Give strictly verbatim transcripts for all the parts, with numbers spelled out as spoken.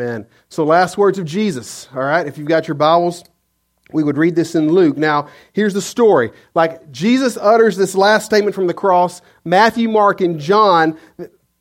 Amen. So last words of Jesus, all right? If you've got your Bibles, we would read this in Luke. Now, here's the story. Like, Jesus utters this last statement from the cross. Matthew, Mark, and John,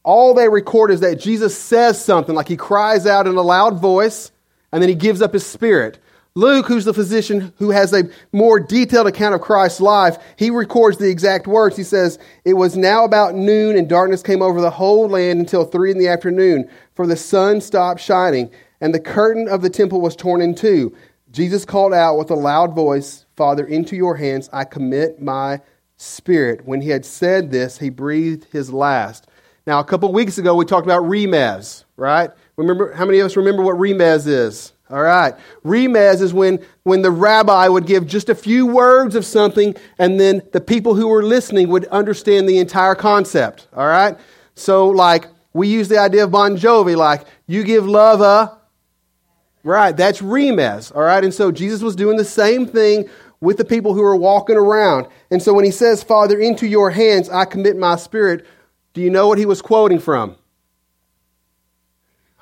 all they record is that Jesus says something, like he cries out in a loud voice, and then he gives up his spirit. Luke, who's the physician who has a more detailed account of Christ's life, he records the exact words. He says, "It was now about noon, and darkness came over the whole land until three in the afternoon, for the sun stopped shining, and the curtain of the temple was torn in two. Jesus called out with a loud voice, 'Father, into your hands I commit my spirit.' When he had said this, he breathed his last." Now, a couple weeks ago, we talked about remez, right? Remember, how many of us remember what remez is? All right. Remez is when, when the rabbi would give just a few words of something, and then the people who were listening would understand the entire concept. All right. So, like, we use the idea of Bon Jovi, like, you give love a... Right. That's remez. All right. And so Jesus was doing the same thing with the people who were walking around. And so when he says, "Father, into your hands I commit my spirit," do you know what he was quoting from?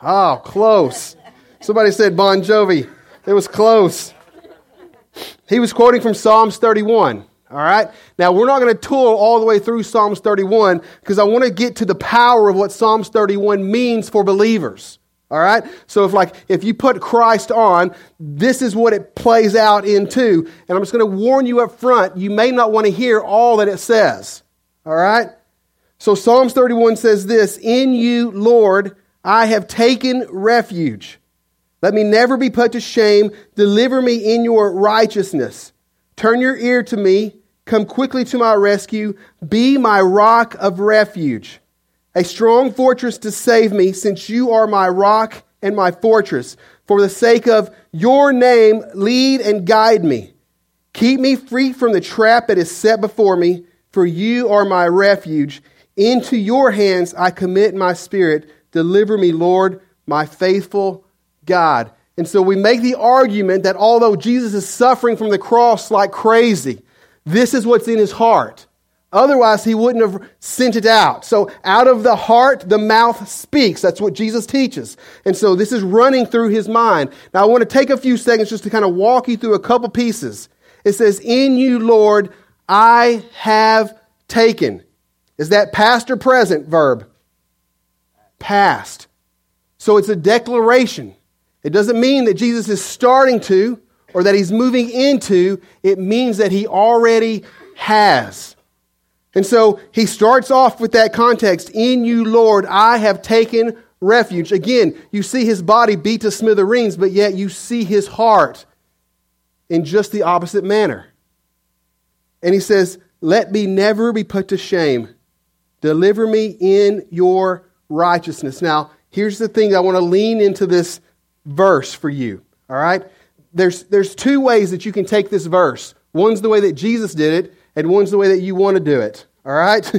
Oh, close. Somebody said Bon Jovi. It was close. He was quoting from Psalms thirty-one. All right. Now, we're not going to tool all the way through Psalms thirty-one because I want to get to the power of what Psalms thirty-one means for believers. All right. So if like if you put Christ on, this is what it plays out into. And I'm just going to warn you up front, you may not want to hear all that it says. All right. So Psalms thirty-one says this: "In you, Lord, I have taken refuge. Let me never be put to shame. Deliver me in your righteousness. Turn your ear to me. Come quickly to my rescue. Be my rock of refuge, a strong fortress to save me, since you are my rock and my fortress. For the sake of your name, lead and guide me. Keep me free from the trap that is set before me, for you are my refuge. Into your hands I commit my spirit. Deliver me, Lord, my faithful God." And so we make the argument that although Jesus is suffering from the cross like crazy, this is what's in his heart. Otherwise, he wouldn't have sent it out. So out of the heart, the mouth speaks. That's what Jesus teaches. And so this is running through his mind. Now, I want to take a few seconds just to kind of walk you through a couple pieces. It says, "In you, Lord, I have taken." Is that past or present verb? Past. So it's a declaration. It doesn't mean that Jesus is starting to or that he's moving into. It means that he already has. And so he starts off with that context. "In you, Lord, I have taken refuge." Again, you see his body beat to smithereens, but yet you see his heart in just the opposite manner. And he says, "Let me never be put to shame. Deliver me in your righteousness." Now, here's the thing. I want to lean into this verse for you, all right? There's there's two ways that you can take this verse. One's the way that Jesus did it, and one's the way that you want to do it, all right?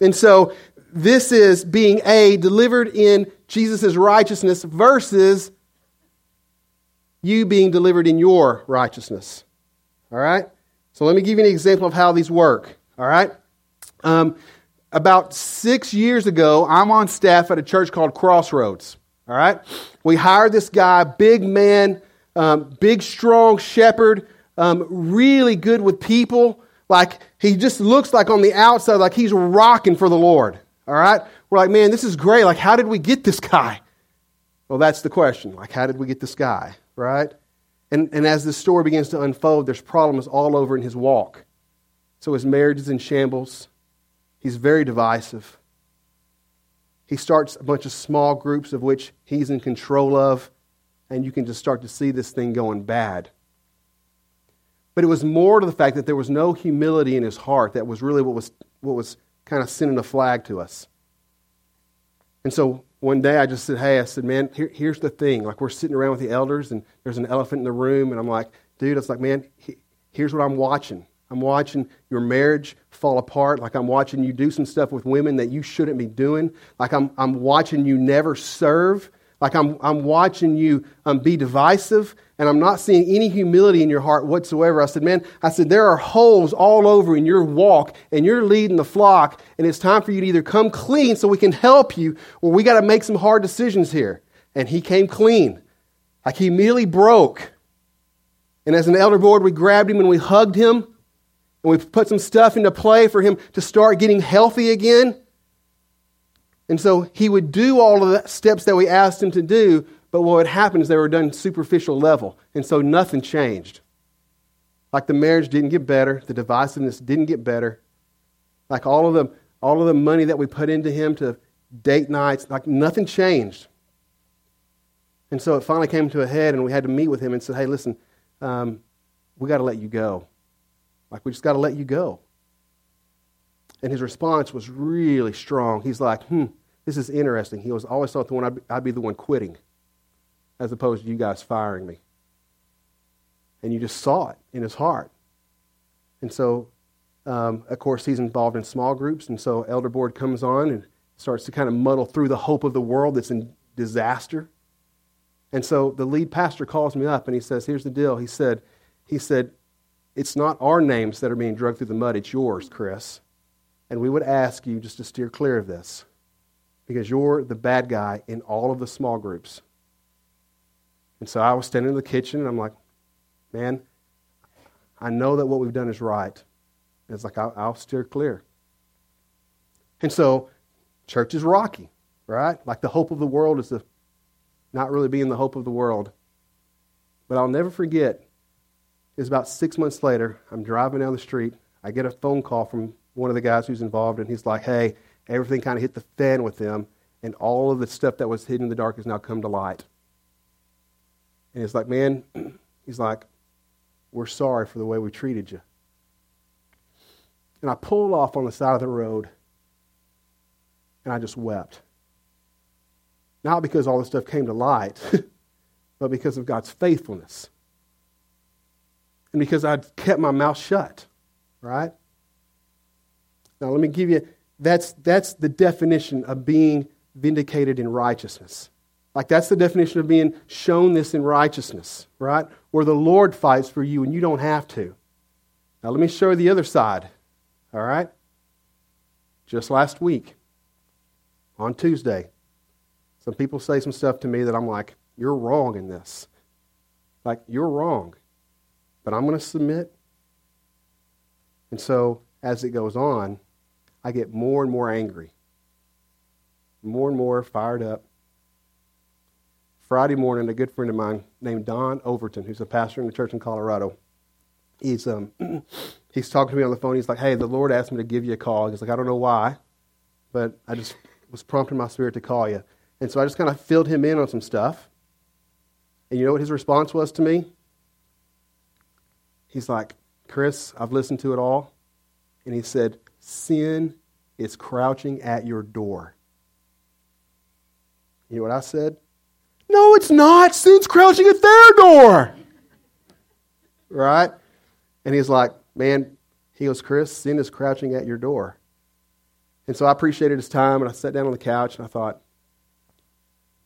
And so this is being, A, delivered in Jesus' righteousness versus you being delivered in your righteousness, all right? So let me give you an example of how these work, all right? Um, about six years ago, I'm on staff at a church called Crossroads. All right, we hired this guy, big man, um, big, strong shepherd, um, really good with people. Like, he just looks like on the outside, like he's rocking for the Lord. All right, we're like, man, this is great. Like, how did we get this guy? Well, that's the question. Like, how did we get this guy? Right? And and as this story begins to unfold, there's problems all over in his walk. So his marriage is in shambles. He's very divisive. He starts a bunch of small groups of which he's in control of, and you can just start to see this thing going bad. But it was more to the fact that there was no humility in his heart. That was really what was what was kind of sending a flag to us. And so one day I just said, hey, I said, man, here, here's the thing. Like, we're sitting around with the elders, and there's an elephant in the room, and I'm like, dude, it's like, man, he, here's what I'm watching. I'm watching your marriage fall apart. Like, I'm watching you do some stuff with women that you shouldn't be doing. Like, I'm I'm watching you never serve. Like, I'm I'm watching you um, be divisive. And I'm not seeing any humility in your heart whatsoever. I said, man, I said, there are holes all over in your walk, and you're leading the flock. And it's time for you to either come clean so we can help you, or we got to make some hard decisions here. and he came clean. Like, he immediately broke. And as an elder board, we grabbed him and we hugged him, and we put some stuff into play for him to start getting healthy again. And so he would do all of the steps that we asked him to do, but what would happen is they were done superficial level, and so nothing changed. Like, the marriage didn't get better, the divisiveness didn't get better. Like, all of the all of the money that we put into him to date nights, like, nothing changed. And so it finally came to a head, and we had to meet with him and said, "Hey, listen, um, we got to let you go. Like, we just got to let you go." And his response was really strong. He's like, "Hmm, this is interesting." He was always thought the one I'd be, I'd be the one quitting, as opposed to you guys firing me. And you just saw it in his heart. And so, um, of course, he's involved in small groups, and so elder board comes on and starts to kind of muddle through the hope of the world that's in disaster. And so the lead pastor calls me up, and he says, "Here's the deal." He said, "He said, it's not our names that are being dragged through the mud, it's yours, Chris. And we would ask you just to steer clear of this, because you're the bad guy in all of the small groups." And so I was standing in the kitchen, and I'm like, "Man, I know that what we've done is right." And it's like, I'll, I'll steer clear. And so church is rocky, right? Like, the hope of the world is the, not really being the hope of the world. But I'll never forget, it was about six months later, I'm driving down the street, I get a phone call from one of the guys who's involved, and he's like, "Hey, everything kind of hit the fan with them, and all of the stuff that was hidden in the dark has now come to light." And it's like, "Man," he's like, "we're sorry for the way we treated you." And I pulled off on the side of the road, and I just wept. Not because all this stuff came to light, but because of God's faithfulness. And because I'd kept my mouth shut, right? Now, let me give you, that's that's the definition of being vindicated in righteousness. Like, that's the definition of being shown this in righteousness, right? Where the Lord fights for you and you don't have to. Now, let me show you the other side, all right? Just last week, on Tuesday, some people say some stuff to me that I'm like, "You're wrong in this. Like, you're wrong. But I'm going to submit." And so, as it goes on, I get more and more angry, more and more fired up. Friday morning, a good friend of mine named Don Overton, who's a pastor in the church in Colorado, he's um, he's talking to me on the phone. He's like, "Hey, the Lord asked me to give you a call." He's like, "I don't know why, but I just was prompting my spirit to call you." And so I just kind of filled him in on some stuff. And you know what his response was to me? He's like, "Chris, I've listened to it all." And he said, "Sin is crouching at your door." You know what I said? "No, it's not. Sin's crouching at their door." Right? And he's like, "Man," he goes, "Chris, sin is crouching at your door." And so I appreciated his time, and I sat down on the couch, and I thought,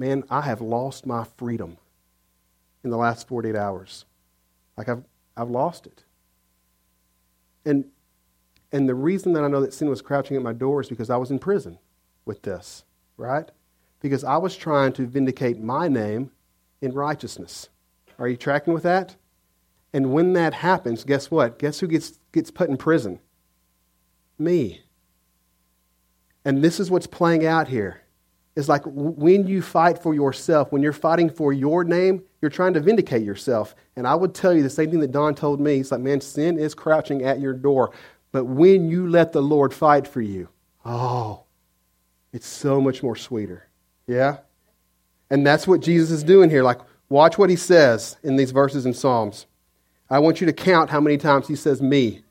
man, I have lost my freedom in the last forty-eight hours. Like, I've I've lost it. And And the reason that I know that sin was crouching at my door is because I was in prison with this, right? Because I was trying to vindicate my name in righteousness. Are you tracking with that? And when that happens, guess what? Guess who gets, gets put in prison? Me. And this is what's playing out here. It's like, when you fight for yourself, when you're fighting for your name, you're trying to vindicate yourself. And I would tell you the same thing that Don told me. It's like, man, sin is crouching at your door. But when you let the Lord fight for you, oh, it's so much more sweeter. Yeah? And that's what Jesus is doing here. Like, watch what he says in these verses in Psalms. I want you to count how many times he says me.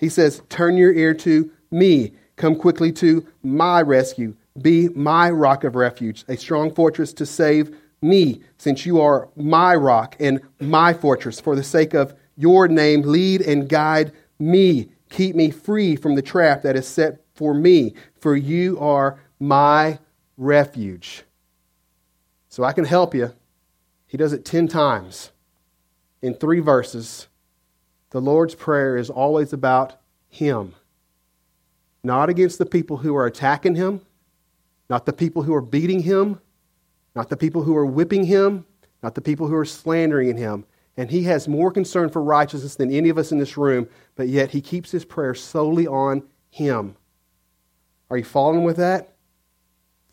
He says, turn your ear to me. Come quickly to my rescue. Be my rock of refuge, a strong fortress to save me, since you are my rock and my fortress. For the sake of your name, lead and guide me. Keep me free from the trap that is set for me, for you are my refuge. So I can help you. He does it ten times in three verses. The Lord's Prayer is always about him, not against the people who are attacking him, not the people who are beating him, Not the people who are whipping him, not the people who are slandering him. And he has more concern for righteousness than any of us in this room, but yet he keeps his prayer solely on him. Are you following with that?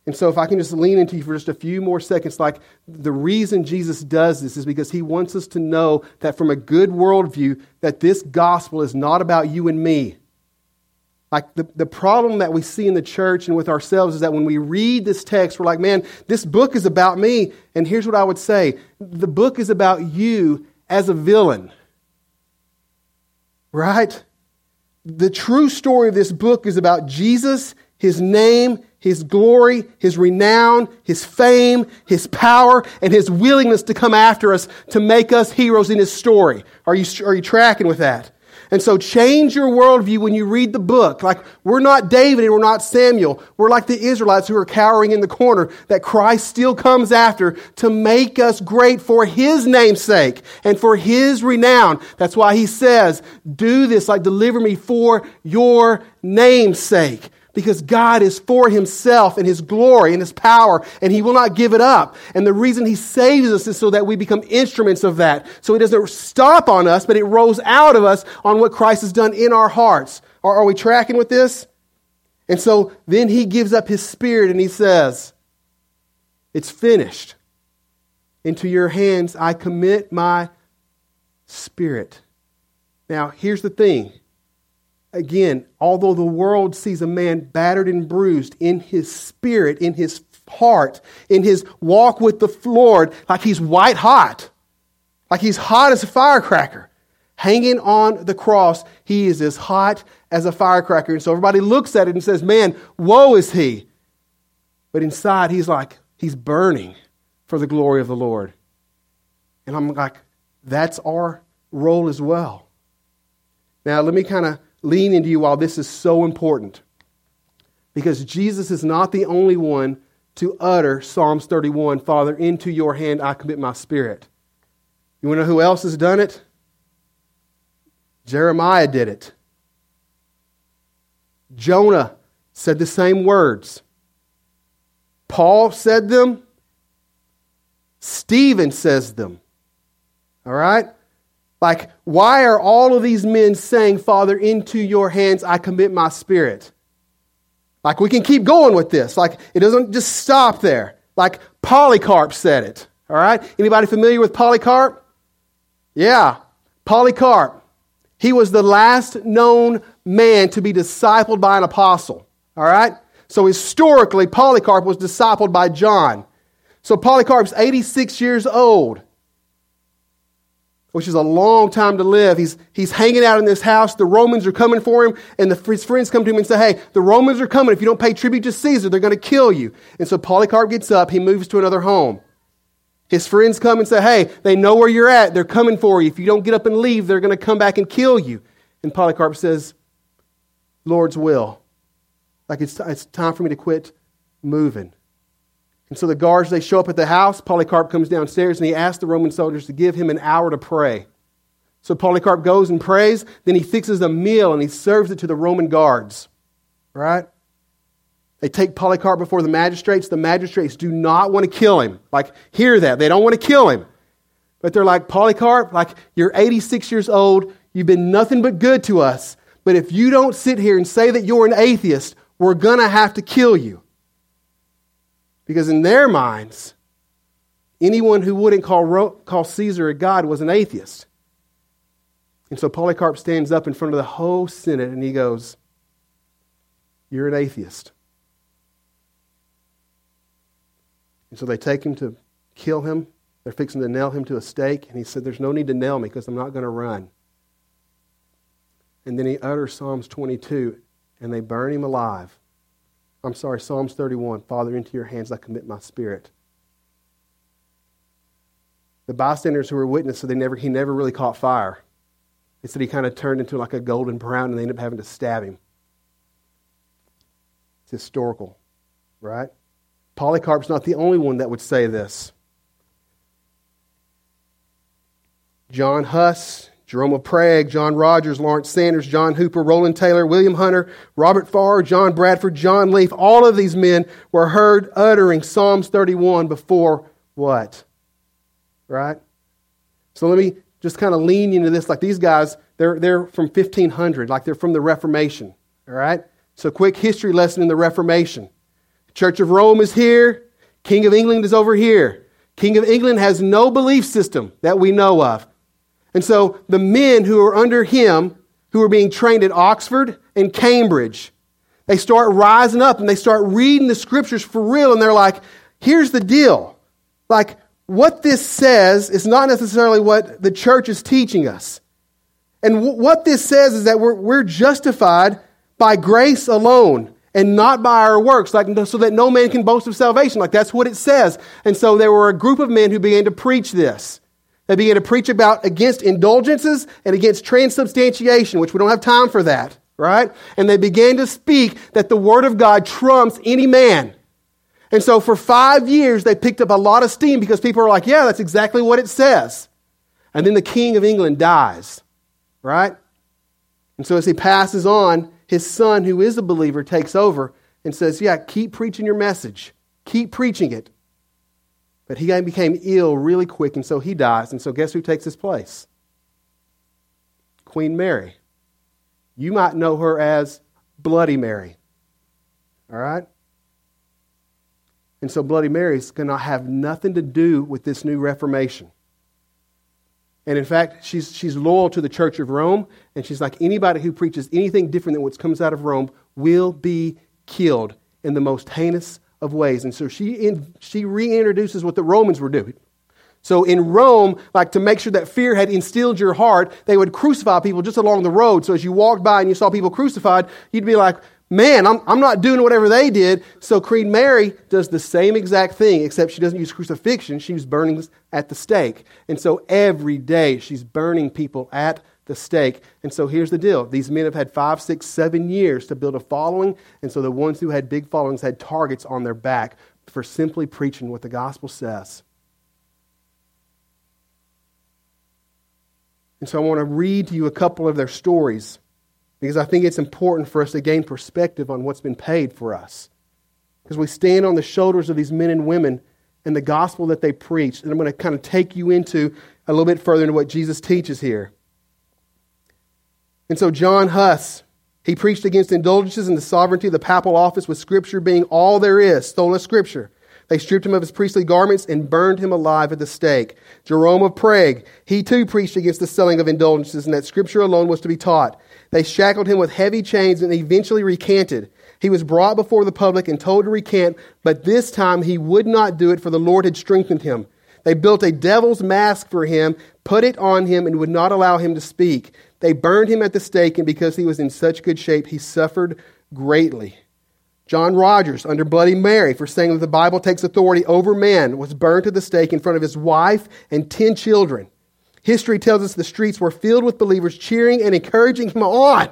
And so if I can just lean into you for just a few more seconds, like the reason Jesus does this is because he wants us to know that from a good worldview, that this gospel is not about you and me. Like the, the problem that we see in the church and with ourselves is that when we read this text, we're like, man, this book is about me. And here's what I would say. The book is about you as a villain. Right? The true story of this book is about Jesus, his name, his glory, his renown, his fame, his power, and his willingness to come after us to make us heroes in his story. Are you, are you tracking with that? And so change your worldview when you read the book. Like, we're not David and we're not Samuel. We're like the Israelites who are cowering in the corner, that Christ still comes after to make us great for his name's sake and for his renown. That's why he says, do this, like deliver me for your name's sake. Because God is for himself and his glory and his power, and he will not give it up. And the reason he saves us is so that we become instruments of that. So it doesn't stop on us, but it rolls out of us on what Christ has done in our hearts. Are, are we tracking with this? And so then he gives up his spirit and he says, it's finished. Into your hands I commit my spirit. Now, here's the thing. Again, although the world sees a man battered and bruised in his spirit, in his heart, in his walk with the Lord, like he's white hot, like he's hot as a firecracker. Hanging on the cross, he is as hot as a firecracker. And so everybody looks at it and says, man, woe is he. But inside, he's like, he's burning for the glory of the Lord. And I'm like, that's our role as well. Now, let me kind of lean into you while this is so important, because Jesus is not the only one to utter Psalms thirty-one, Father, into your hand I commit my spirit. You want to know who else has done it? Jeremiah did it. Jonah said the same words. Paul said them. Stephen says them. All right? Like, why are all of these men saying, Father, into your hands I commit my spirit? Like, we can keep going with this. Like, it doesn't just stop there. Like, Polycarp said it, all right? Anybody familiar with Polycarp? Yeah, Polycarp. He was the last known man to be discipled by an apostle, all right? So historically, Polycarp was discipled by John. So Polycarp's eighty-six years old, which is a long time to live. He's he's hanging out in this house. The Romans are coming for him, and the, his friends come to him and say, hey, the Romans are coming. If you don't pay tribute to Caesar, they're going to kill you. And so Polycarp gets up. He moves to another home. His friends come and say, hey, they know where you're at. They're coming for you. If you don't get up and leave, they're going to come back and kill you. And Polycarp says, Lord's will. Like, it's it's time for me to quit moving. And so the guards, they show up at the house. Polycarp comes downstairs and he asks the Roman soldiers to give him an hour to pray. So Polycarp goes and prays. Then he fixes a meal and he serves it to the Roman guards. Right? They take Polycarp before the magistrates. The magistrates do not want to kill him. Like, hear that. They don't want to kill him. But they're like, Polycarp, like, you're eighty-six years old. You've been nothing but good to us. But if you don't sit here and say that you're an atheist, we're going to have to kill you. Because in their minds, anyone who wouldn't call, call Caesar a god was an atheist. And so Polycarp stands up in front of the whole Senate and he goes, you're an atheist. And so they take him to kill him. They're fixing to nail him to a stake. And he said, there's no need to nail me because I'm not going to run. And then he utters Psalms twenty-two and they burn him alive. I'm sorry, Psalms thirty-one, Father, into your hands I commit my spirit. The bystanders who were witness, so they never he never really caught fire. They said he kind of turned into like a golden brown and they ended up having to stab him. It's historical, right? Polycarp's not the only one that would say this. John Huss, Jerome of Prague, John Rogers, Lawrence Sanders, John Hooper, Roland Taylor, William Hunter, Robert Farr, John Bradford, John Leaf, all of these men were heard uttering Psalms thirty-one before what? Right? So let me just kind of lean into this. Like these guys, they're, they're from fifteen hundred, like they're from the Reformation. All right? So quick history lesson in the Reformation. Church of Rome is here. King of England is over here. King of England has no belief system that we know of. And so the men who are under him, who are being trained at Oxford and Cambridge, they start rising up and they start reading the scriptures for real. And they're like, here's the deal. Like, what this says is not necessarily what the church is teaching us. And w- what this says is that we're, we're justified by grace alone and not by our works, like so that no man can boast of salvation. Like, that's what it says. And so there were a group of men who began to preach this. They began to preach about against indulgences and against transubstantiation, which we don't have time for that, right? And they began to speak that the Word of God trumps any man. And so for five years, they picked up a lot of steam because people were like, yeah, that's exactly what it says. And then the King of England dies, right? And so as he passes on, his son, who is a believer, takes over and says, yeah, keep preaching your message. Keep preaching it. But he became ill really quick, and so he dies. And so guess who takes his place? Queen Mary. You might know her as Bloody Mary. All right? And so Bloody Mary's going to have nothing to do with this new Reformation. And in fact, she's she's loyal to the Church of Rome, and she's like, anybody who preaches anything different than what comes out of Rome will be killed in the most heinous of ways. And so she in, she reintroduces what the Romans were doing. So in Rome, like to make sure that fear had instilled your heart, they would crucify people just along the road. So as you walked by and you saw people crucified, you'd be like, man, I'm, I'm not doing whatever they did. So Queen Mary does the same exact thing, except she doesn't use crucifixion. She uses burnings at the stake. And so every day she's burning people at the stake. And so here's the deal. These men have had five, six, seven years to build a following. And so the ones who had big followings had targets on their back for simply preaching what the gospel says. And so I want to read to you a couple of their stories, because I think it's important for us to gain perspective on what's been paid for us. Because we stand on the shoulders of these men and women and the gospel that they preached. And I'm going to kind of take you into a little bit further into what Jesus teaches here. And so John Huss, he preached against indulgences and the sovereignty of the papal office, with Scripture being all there is, Sola Scripture. They stripped him of his priestly garments and burned him alive at the stake. Jerome of Prague, he too preached against the selling of indulgences and that Scripture alone was to be taught. They shackled him with heavy chains and eventually recanted. He was brought before the public and told to recant, but this time he would not do it, for the Lord had strengthened him. They built a devil's mask for him, put it on him, and would not allow him to speak. They burned him at the stake, and because he was in such good shape, he suffered greatly. John Rogers, under Bloody Mary, for saying that the Bible takes authority over man, was burned at the stake in front of his wife and ten children. History tells us the streets were filled with believers cheering and encouraging him on.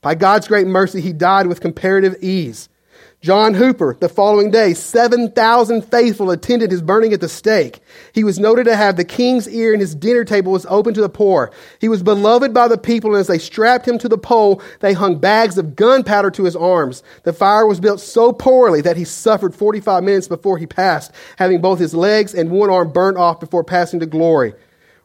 By God's great mercy, he died with comparative ease. John Hooper, the following day, seven thousand faithful attended his burning at the stake. He was noted to have the king's ear, and his dinner table was open to the poor. He was beloved by the people, and as they strapped him to the pole, they hung bags of gunpowder to his arms. The fire was built so poorly that he suffered forty-five minutes before he passed, having both his legs and one arm burnt off before passing to glory.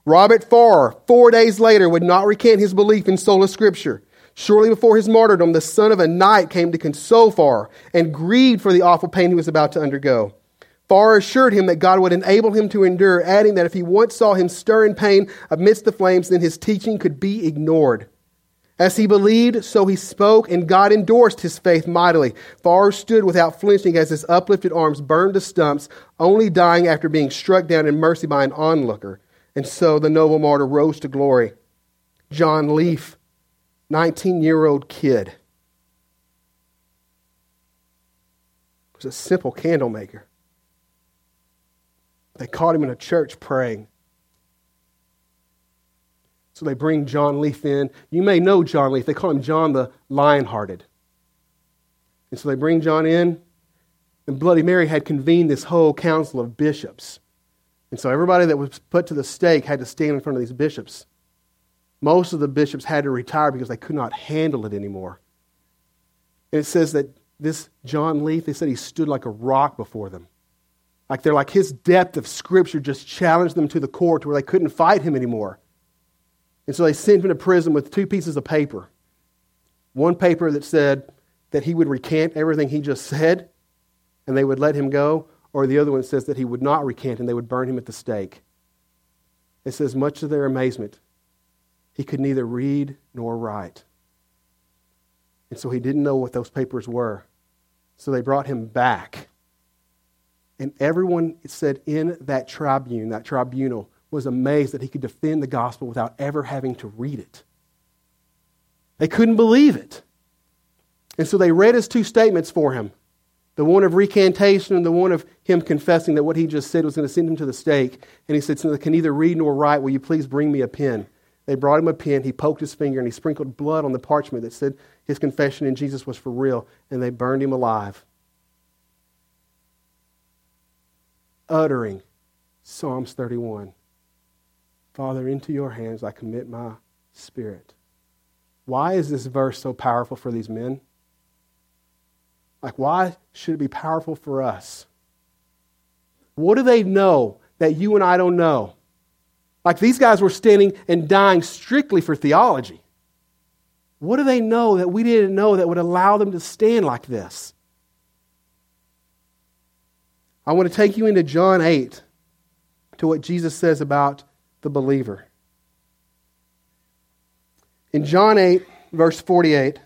Robert Farr, four days later, would not recant his belief in Sola Scripture. Shortly before his martyrdom, the son of a knight came to console Farr and grieved for the awful pain he was about to undergo. Farr assured him that God would enable him to endure, adding that if he once saw him stir in pain amidst the flames, then his teaching could be ignored. As he believed, so he spoke, and God endorsed his faith mightily. Farr stood without flinching as his uplifted arms burned to stumps, only dying after being struck down in mercy by an onlooker. And so the noble martyr rose to glory. John Leaf, nineteen-year-old kid. It was a simple candle maker. They caught him in a church praying. So they bring John Leaf in. You may know John Leaf. They call him John the Lion-Hearted. And so they bring John in, and Bloody Mary had convened this whole council of bishops. And so everybody that was put to the stake had to stand in front of these bishops. Most of the bishops had to retire because they could not handle it anymore. And it says that this John Leaf, they said he stood like a rock before them. Like they're like his depth of Scripture just challenged them to the core to where they couldn't fight him anymore. And so they sent him to prison with two pieces of paper. One paper that said that he would recant everything he just said and they would let him go, or the other one says that he would not recant and they would burn him at the stake. It says, much to their amazement, he could neither read nor write. And so he didn't know what those papers were. So they brought him back. And everyone, it said, in that tribune, that tribunal, was amazed that he could defend the gospel without ever having to read it. They couldn't believe it. And so they read his two statements for him, the one of recantation and the one of him confessing that what he just said was going to send him to the stake. And he said, since I can neither read nor write, will you please bring me a pen? They brought him a pen. He poked his finger and he sprinkled blood on the parchment that said his confession in Jesus was for real. And they burned him alive, uttering Psalms thirty-one. Father, into your hands I commit my spirit. Why is this verse so powerful for these men? Like, why should it be powerful for us? What do they know that you and I don't know? Like, these guys were standing and dying strictly for theology. What do they know that we didn't know that would allow them to stand like this? I want to take you into John eight to what Jesus says about the believer. In John eight, verse forty-eight,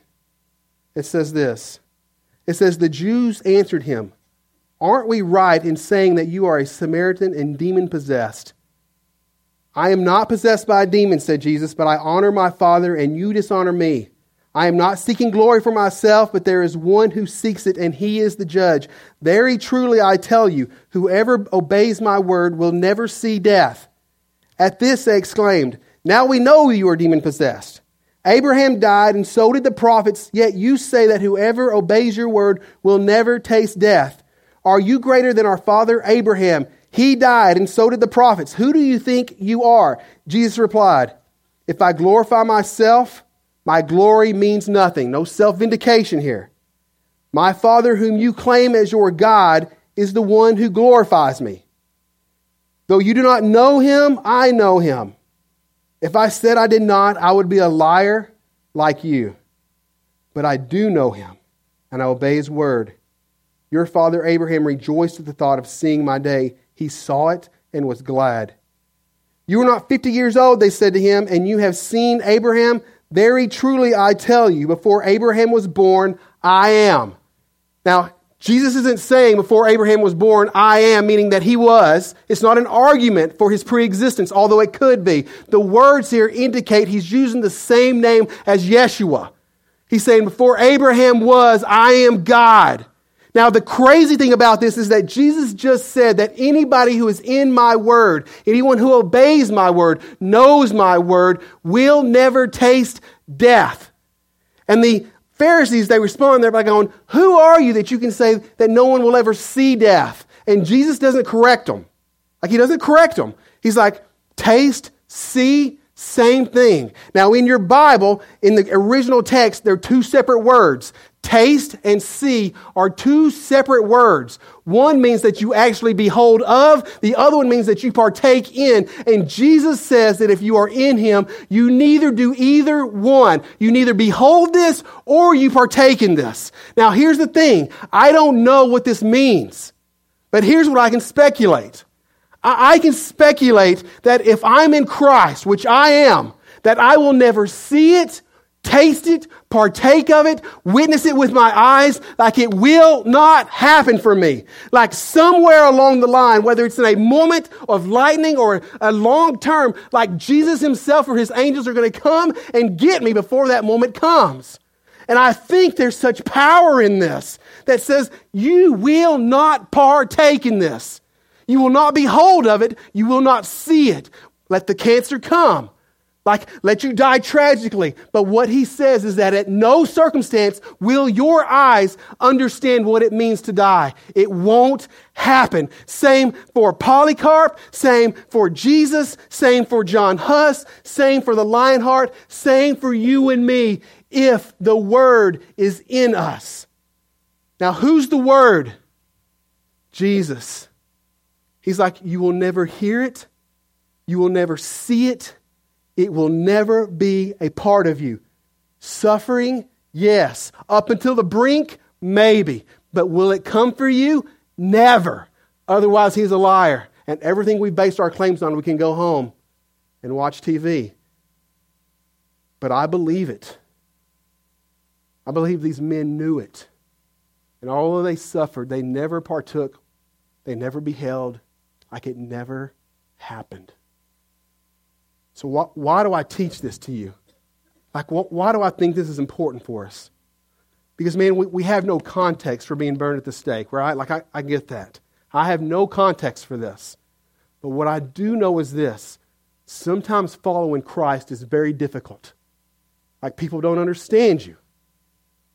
it says this. It says, the Jews answered him, aren't we right in saying that you are a Samaritan and demon-possessed? I am not possessed by a demon, said Jesus, but I honor my Father and you dishonor me. I am not seeking glory for myself, but there is one who seeks it, and he is the judge. Very truly I tell you, whoever obeys my word will never see death. At this they exclaimed, now we know you are demon-possessed. Abraham died, and so did the prophets, yet you say that whoever obeys your word will never taste death. Are you greater than our father Abraham? He died, and so did the prophets. Who do you think you are? Jesus replied, if I glorify myself, my glory means nothing. No self-vindication here. My Father, whom you claim as your God, is the one who glorifies me. Though you do not know him, I know him. If I said I did not, I would be a liar like you. But I do know him, and I obey his word. Your father Abraham rejoiced at the thought of seeing my day. He saw it and was glad. You are not fifty years old, they said to him, and you have seen Abraham. Very truly, I tell you, before Abraham was born, I am. Now, Jesus isn't saying before Abraham was born, I am, meaning that he was. It's not an argument for his preexistence, although it could be. The words here indicate he's using the same name as Yeshua. He's saying before Abraham was, I am God. Now, the crazy thing about this is that Jesus just said that anybody who is in my word, anyone who obeys my word, knows my word, will never taste death. And the Pharisees, they respond there by going, who are you that you can say that no one will ever see death? And Jesus doesn't correct them. Like, he doesn't correct them. He's like, taste, see, same thing. Now, in your Bible, in the original text, they're two separate words. Taste and see are two separate words. One means that you actually behold of. The other one means that you partake in. And Jesus says that if you are in him, you neither do either one. You neither behold this or you partake in this. Now, here's the thing. I don't know what this means, but here's what I can speculate. I can speculate that if I'm in Christ, which I am, that I will never see it, taste it, partake of it, witness it with my eyes, like it will not happen for me. Like somewhere along the line, whether it's in a moment of lightning or a long term, like Jesus himself or his angels are going to come and get me before that moment comes. And I think there's such power in this that says you will not partake in this. You will not behold of it. You will not see it. Let the cancer come. like let you die tragically. But what he says is that at no circumstance will your eyes understand what it means to die. It won't happen. Same for Polycarp, same for Jesus, same for John Huss, same for the Lionheart, same for you and me if the Word is in us. Now, who's the Word? Jesus. He's like, you will never hear it. You will never see it. It will never be a part of you. Suffering, yes. Up until the brink, maybe. But will it come for you? Never. Otherwise, he's a liar. And everything we based our claims on, we can go home and watch T V. But I believe it. I believe these men knew it. And although they suffered, they never partook, they never beheld, like it never happened. So why, why do I teach this to you? Like, why, why do I think this is important for us? Because, man, we, we have no context for being burned at the stake, right? Like, I, I get that. I have no context for this. But what I do know is this. Sometimes following Christ is very difficult. Like, people don't understand you.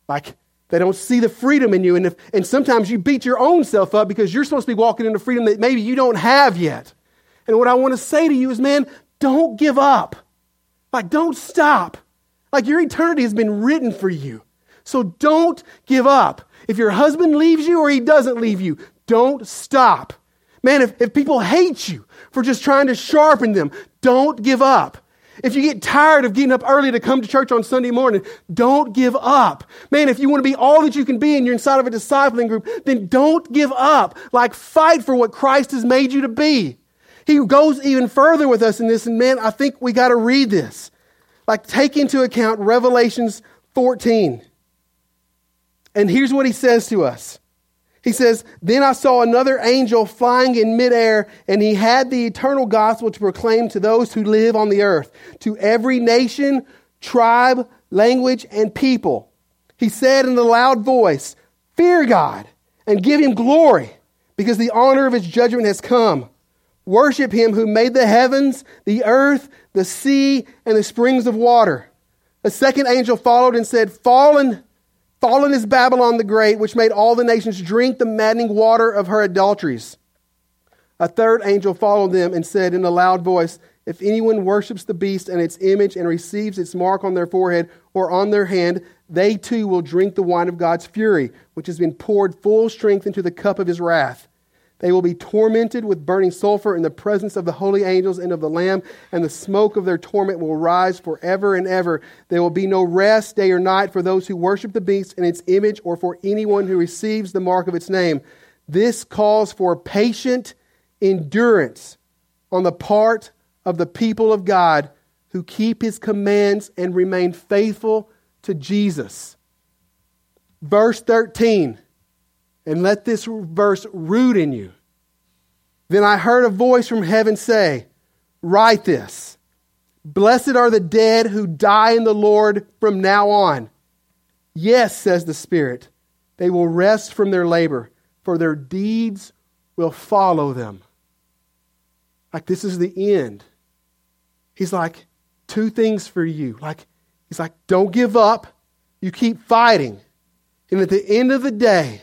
Like, they don't see the freedom in you. And if, and sometimes you beat your own self up because you're supposed to be walking into freedom that maybe you don't have yet. And what I want to say to you is, man, don't give up. Like, don't stop. Like, your eternity has been written for you. So don't give up. If your husband leaves you or he doesn't leave you, don't stop. Man, if, if people hate you for just trying to sharpen them, don't give up. If you get tired of getting up early to come to church on Sunday morning, don't give up. Man, if you want to be all that you can be and you're inside of a discipling group, then don't give up. Like, fight for what Christ has made you to be. He goes even further with us in this, and man, I think we got to read this. Like, take into account Revelations fourteen. And here's what he says to us. He says, "Then I saw another angel flying in midair, and he had the eternal gospel to proclaim to those who live on the earth, to every nation, tribe, language, and people. He said in a loud voice, 'Fear God and give him glory, because the honor of his judgment has come. Worship him who made the heavens, the earth, the sea, and the springs of water.' A second angel followed and said, 'Fallen, fallen is Babylon the Great, which made all the nations drink the maddening water of her adulteries.' A third angel followed them and said in a loud voice, 'If anyone worships the beast and its image and receives its mark on their forehead or on their hand, they too will drink the wine of God's fury, which has been poured full strength into the cup of his wrath. They will be tormented with burning sulfur in the presence of the holy angels and of the Lamb, and the smoke of their torment will rise forever and ever. There will be no rest day or night for those who worship the beast and its image, or for anyone who receives the mark of its name. This calls for patient endurance on the part of the people of God who keep his commands and remain faithful to Jesus.'" Verse thirteen. And let this verse root in you. "Then I heard a voice from heaven say, 'Write this. Blessed are the dead who die in the Lord from now on. Yes, says the Spirit, they will rest from their labor, for their deeds will follow them.'" Like, this is the end. He's like, two things for you. Like, he's like, don't give up. You keep fighting. And at the end of the day,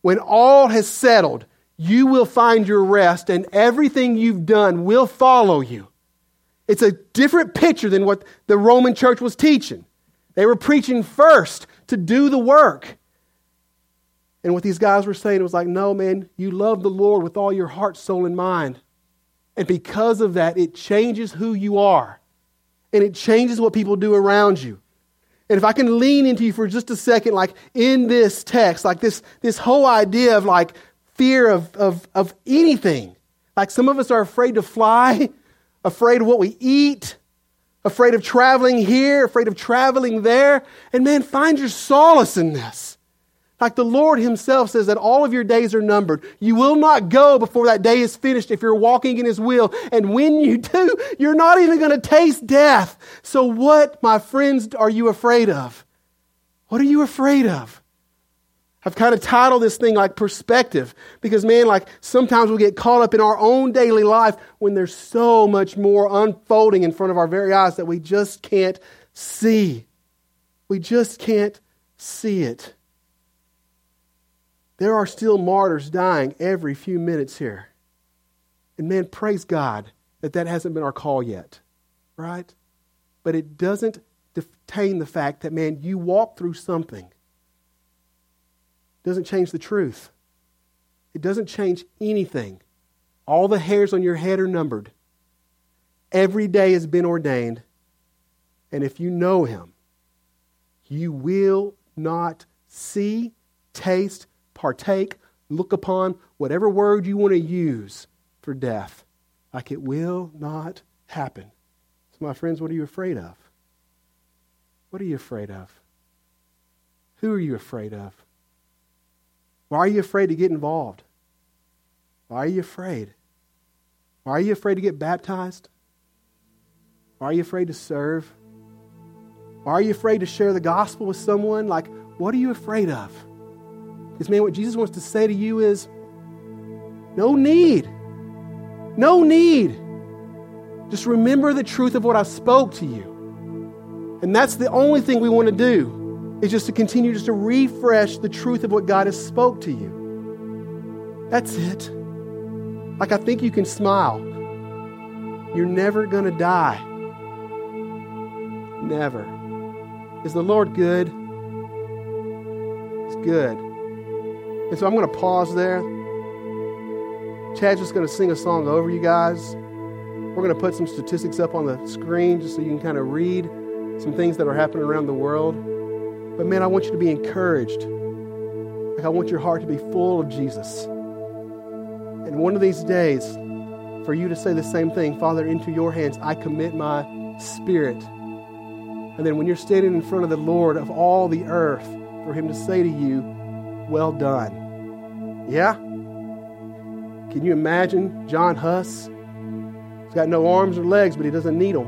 when all has settled, you will find your rest, and everything you've done will follow you. It's a different picture than what the Roman church was teaching. They were preaching first to do the work. And what these guys were saying was like, no, man, you love the Lord with all your heart, soul, and mind. And because of that, it changes who you are. And it changes what people do around you. And if I can lean into you for just a second, like in this text, like this this whole idea of like fear of, of, of anything. Like, some of us are afraid to fly, afraid of what we eat, afraid of traveling here, afraid of traveling there. And man, find your solace in this. Like, the Lord himself says that all of your days are numbered. You will not go before that day is finished if you're walking in his will. And when you do, you're not even going to taste death. So what, my friends, are you afraid of? What are you afraid of? I've kind of titled this thing like perspective, because man, like sometimes we get caught up in our own daily life when there's so much more unfolding in front of our very eyes that we just can't see. We just can't see it. There are still martyrs dying every few minutes here. And man, praise God that that hasn't been our call yet, right? But it doesn't detain the fact that, man, you walk through something. It doesn't change the truth. It doesn't change anything. All the hairs on your head are numbered. Every day has been ordained. And if you know Him, you will not see, taste, partake, look upon, whatever word you want to use for death. Like it will not happen. So my friends, what are you afraid of? What are you afraid of? Who are you afraid of? Why are you afraid to get involved? Why are you afraid? Why are you afraid to get baptized? Why are you afraid to serve? Why are you afraid to share the gospel with someone? Like, what are you afraid of? Because man, what Jesus wants to say to you is, no need. No need. Just remember the truth of what I spoke to you. And that's the only thing we want to do, is just to continue just to refresh the truth of what God has spoke to you. That's it. Like, I think you can smile. You're never going to die. Never. Is the Lord good? It's good. And so I'm going to pause there. Chad's just going to sing a song over you guys. We're going to put some statistics up on the screen just so you can kind of read some things that are happening around the world. But man, I want you to be encouraged. Like, I want your heart to be full of Jesus. And one of these days, for you to say the same thing, Father, into your hands I commit my spirit. And then when you're standing in front of the Lord of all the earth, for Him to say to you, well done. Yeah? Can you imagine John Huss? He's got no arms or legs, but he doesn't need them.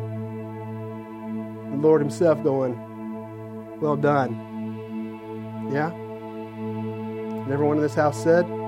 The Lord Himself going, well done. Yeah? And everyone in this house said,